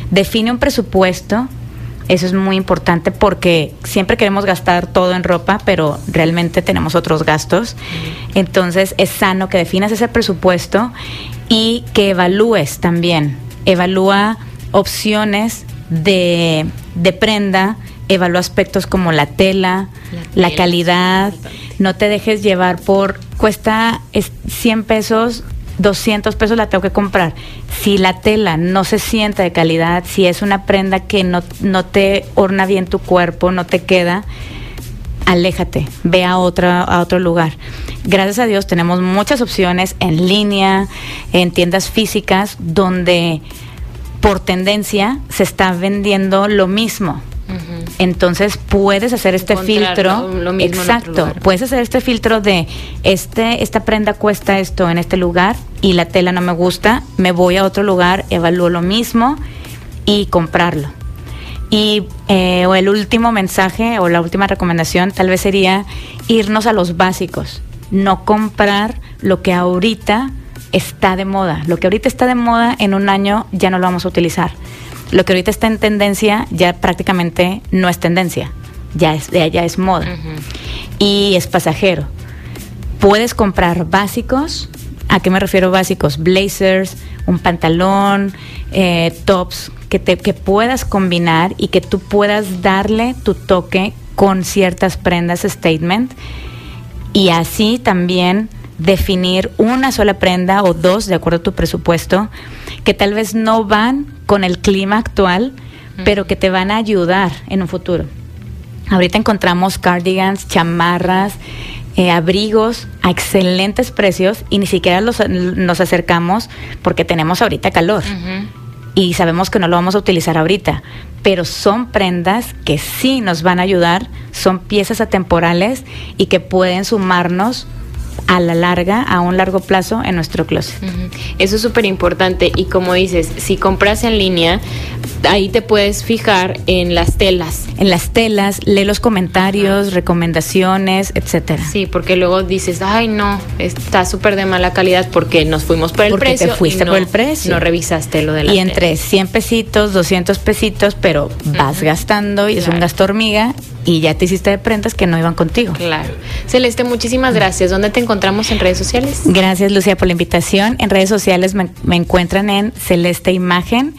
Define un presupuesto, eso es muy importante porque siempre queremos gastar todo en ropa, pero realmente tenemos otros gastos. Entonces es sano que definas ese presupuesto y que evalúes también. Evalúa opciones de, de prenda, evalúa aspectos como la tela, la, la calidad. No te dejes llevar por, cuesta cien pesos, doscientos pesos la tengo que comprar. Si la tela no se sienta de calidad, si es una prenda que no, no te orna bien tu cuerpo, no te queda, aléjate, ve a, otra, a otro lugar. Gracias a Dios tenemos muchas opciones en línea, en tiendas físicas, donde por tendencia se está vendiendo lo mismo. Entonces puedes hacer este filtro, lo mismo exacto, puedes hacer este filtro de este, esta prenda cuesta esto en este lugar y la tela no me gusta, me voy a otro lugar, evalúo lo mismo y comprarlo. Y eh, o el último mensaje o la última recomendación tal vez sería irnos a los básicos, no comprar lo que ahorita está de moda, lo que ahorita está de moda en un año ya no lo vamos a utilizar. Lo que ahorita está en tendencia ya prácticamente no es tendencia, ya es, ya es moda, uh-huh. y es pasajero. Puedes comprar básicos. ¿A qué me refiero básicos? Blazers, un pantalón, eh, tops, que, te, que puedas combinar y que tú puedas darle tu toque con ciertas prendas statement, y así también definir una sola prenda o dos de acuerdo a tu presupuesto que tal vez no van con el clima actual, pero que te van a ayudar en un futuro. Ahorita encontramos cardigans, chamarras, eh, abrigos a excelentes precios y ni siquiera los, nos acercamos porque tenemos ahorita calor. Uh-huh. Y sabemos que no lo vamos a utilizar ahorita, pero son prendas que sí nos van a ayudar, son piezas atemporales y que pueden sumarnos a la larga, a un largo plazo en nuestro closet. Uh-huh. Eso es súper importante y como dices, si compras en línea, ahí te puedes fijar en las telas. En las telas, lee los comentarios, uh-huh. recomendaciones, etcétera. Sí, porque luego dices, ay no, está súper de mala calidad porque nos fuimos por el porque precio. Porque te fuiste y no, por el precio. No revisaste lo de la y tela. Y entre cien pesitos, doscientos pesitos, pero uh-huh. vas gastando y claro. es un gasto hormiga y ya te hiciste de prendas que no iban contigo. Claro. Celeste, muchísimas gracias. ¿Dónde te encontramos en redes sociales? Gracias, Lucía, por la invitación. En redes sociales me, me encuentran en Celeste Imagen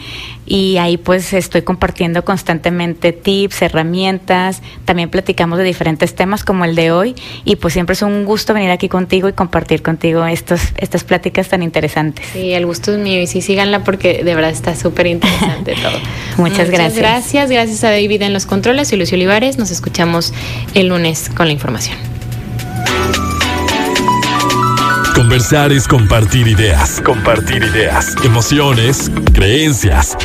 y ahí pues estoy compartiendo constantemente tips, herramientas, también platicamos de diferentes temas como el de hoy y pues siempre es un gusto venir aquí contigo y compartir contigo estos, estas pláticas tan interesantes. Sí, el gusto es mío y sí, síganla porque de verdad está súper interesante todo. Muchas, Muchas gracias. gracias. Gracias a David en los controles y Lucio Olivares. Nos escuchamos el lunes con la información. Conversar es compartir ideas, compartir ideas, emociones, creencias.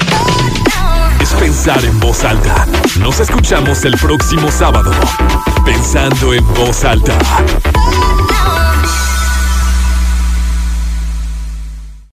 Es pensar en voz alta. Nos escuchamos el próximo sábado. Pensando en voz alta.